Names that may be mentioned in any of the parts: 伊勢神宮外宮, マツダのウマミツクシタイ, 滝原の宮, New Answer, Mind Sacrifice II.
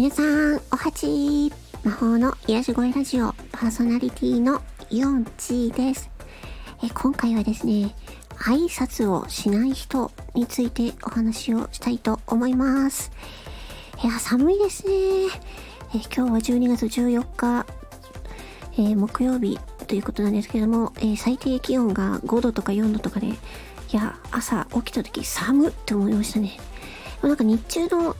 皆さんおはち魔法の癒し声ラジオパーソナリティのヨンチです。今回はですね、挨拶をしない人についてお話をしたいと思います。いや寒いですね。今日は12月14日、木曜日ということなんですけども、最低気温が5度とか4度とかで、いや朝起きた時寒って思いましたね。なんか日中の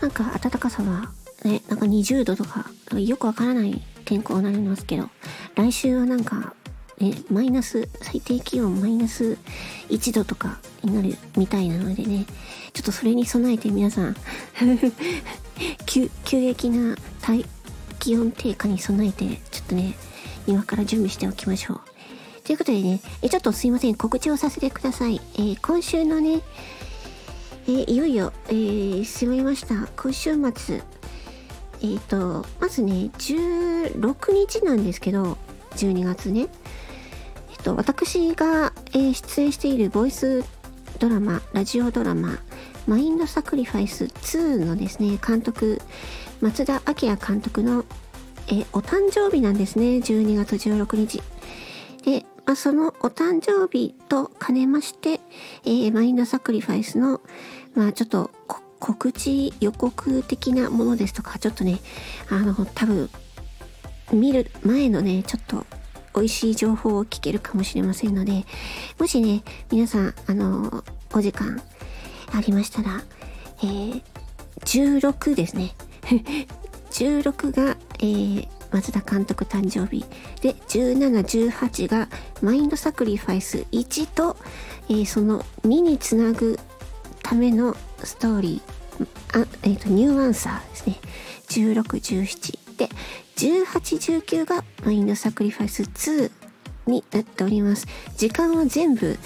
なんか暖かさがね、なんか20度とかよくわからない天候になりますけど、来週はなんかね、最低気温-1度とかになるみたいなのでね、ちょっとそれに備えて皆さん急激な気温低下に備えてちょっとね今から準備しておきましょうということでね、ちょっとすいません、告知をさせてください。今週のね、いよいよ、迫りました今週末、まずね16日なんですけど、12月ね、私が、出演しているボイスドラマ、ラジオドラママインドサクリファイス2のですね監督、松田明監督の、お誕生日なんですね、12月16日で、そのお誕生日と兼ねまして、マインドサクリファイスの、ちょっと告知予告的なものですとか、ちょっとね多分見る前のねちょっと美味しい情報を聞けるかもしれませんので、もしね皆さんお時間ありましたら、16ですね16が、松田監督誕生日で、17、18がマインドサクリファイス1と、その2につなぐためのストーリー、ニューアンサーですね、16、17で、18、19がマインドサクリファイス2になっております。時間は全部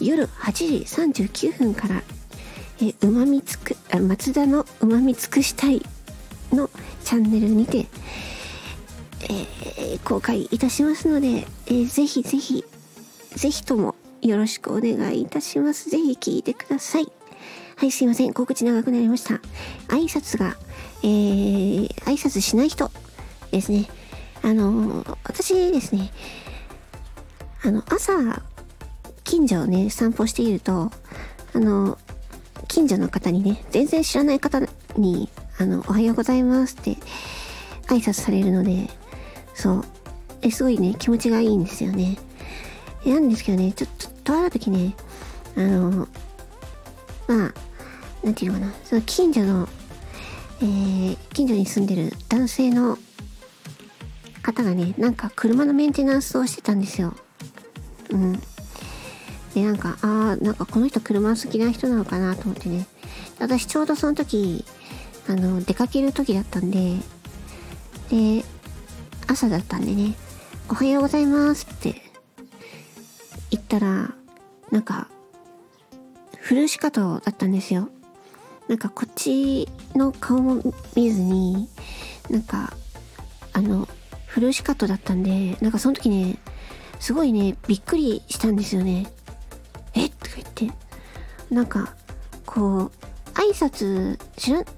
夜8時39分から、松田のうまみつくしたいのチャンネルにて、公開いたしますので、ぜひともよろしくお願いいたします。ぜひ聞いてください。はい、すいません、告知長くなりました。挨拶しない人ですね。私ですね、朝近所をね散歩していると、近所の方にね、全然知らない方におはようございますって挨拶されるので、そうすごいね気持ちがいいんですよね。なんですけどね、ちょっとある時ね、なんていうのかな、その近所の、近所に住んでる男性の方がね、なんか車のメンテナンスをしてたんですよ。で、なんかこの人車好きな人なのかなと思ってね。私ちょうどその時、出かける時だったんで、で、朝だったんでね、おはようございますって言ったら、なんか、古し方だったんですよ。なんかこっちの顔も見ずに、なんか、フルシカットだったんで、なんかその時ね、すごいね、びっくりしたんですよね。とか言って。なんか、こう、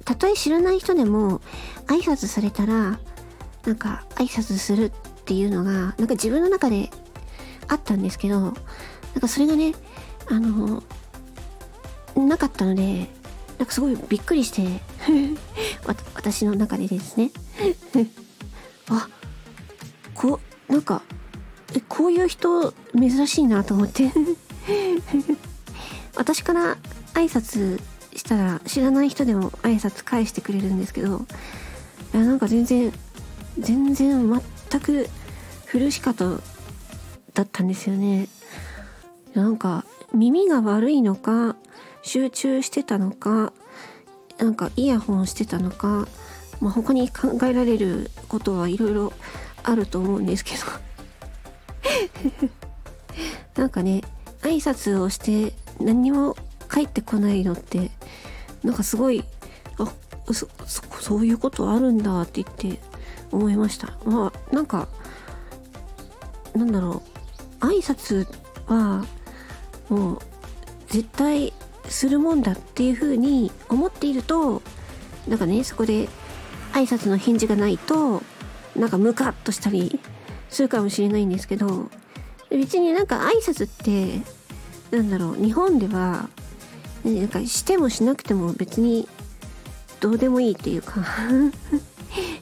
たとえ知らない人でも、挨拶されたら、なんか挨拶するっていうのが、なんか自分の中であったんですけど、なんかそれがね、なかったので、なんかすごいびっくりして、私の中でですね。なんかこういう人珍しいなと思って私から挨拶したら知らない人でも挨拶返してくれるんですけど、なんか全然全く古し方だったんですよね。なんか耳が悪いのか、集中してたのか、なんかイヤホンしてたのか、他に考えられることはいろいろあると思うんですけどなんかね、挨拶をして何にも返ってこないのって、なんかすごい、そういうことあるんだって言って思いました。なんかなんだろう、挨拶はもう絶対するもんだっていう風に思っていると、なんかねそこで挨拶の返事がないとなんかムカッとしたりするかもしれないんですけど、別になんか挨拶ってなんだろう、日本ではなんかしてもしなくても別にどうでもいいっていうか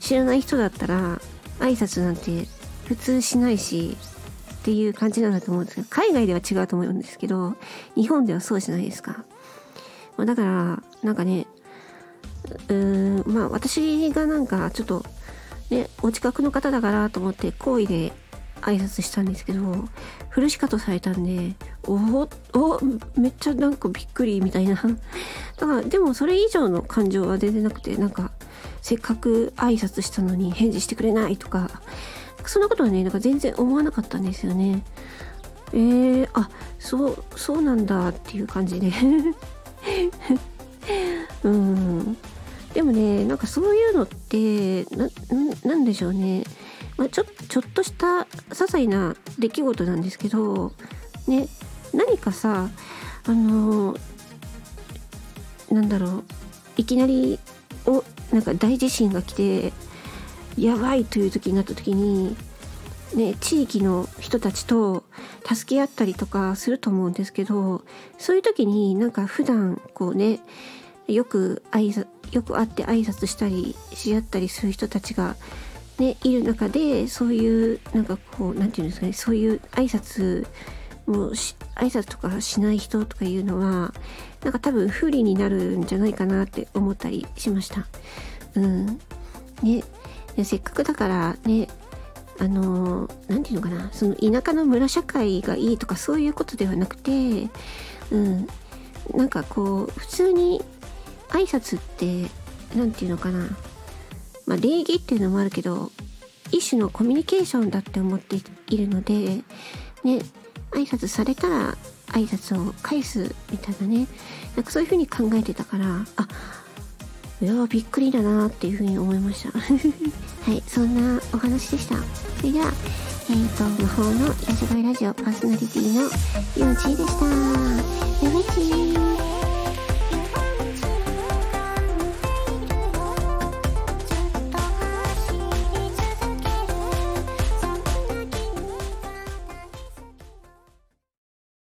知らない人だったら挨拶なんて普通しないしっていう感じなんだと思うんですけど、海外では違うと思うんですけど日本ではそうじゃないですか。だからなんかね、まあ私がなんかちょっとねお近くの方だからと思って好意で挨拶したんですけど、フルシカトされたんで、おめっちゃなんかびっくりみたいな。だからでもそれ以上の感情は全然なくて、なんかせっかく挨拶したのに返事してくれないとかそんなことはねなんか全然思わなかったんですよね。あ、そうなんだっていう感じでうん。でもねなんかそういうのってなんでしょうね。まあ、ちょっとした些細な出来事なんですけどね、何かさなんだろう、いきなりなんか大地震が来てやばいという時になった時にね、地域の人たちと助け合ったりとかすると思うんですけど、そういう時になんか普段こうねよく会って挨拶したりし合ったりする人たちがね、いる中でそういうなんかこうなんていうんですかね、そういう挨拶とかしない人とかいうのはなんか多分不利になるんじゃないかなって思ったりしました。うんね、せっかくだからねなんていうのかな、その田舎の村社会がいいとかそういうことではなくて、うんなんかこう普通に挨拶ってなんていうのかな。まあ、礼儀っていうのもあるけど一種のコミュニケーションだって思っているので、ね、挨拶されたら挨拶を返すみたいなね、なんかそういう風に考えてたから、あ、いやびっくりだなっていう風に思いましたはい、そんなお話でした。それでは、魔法のやじがいラジオパーソナリティのゆうちぃでした。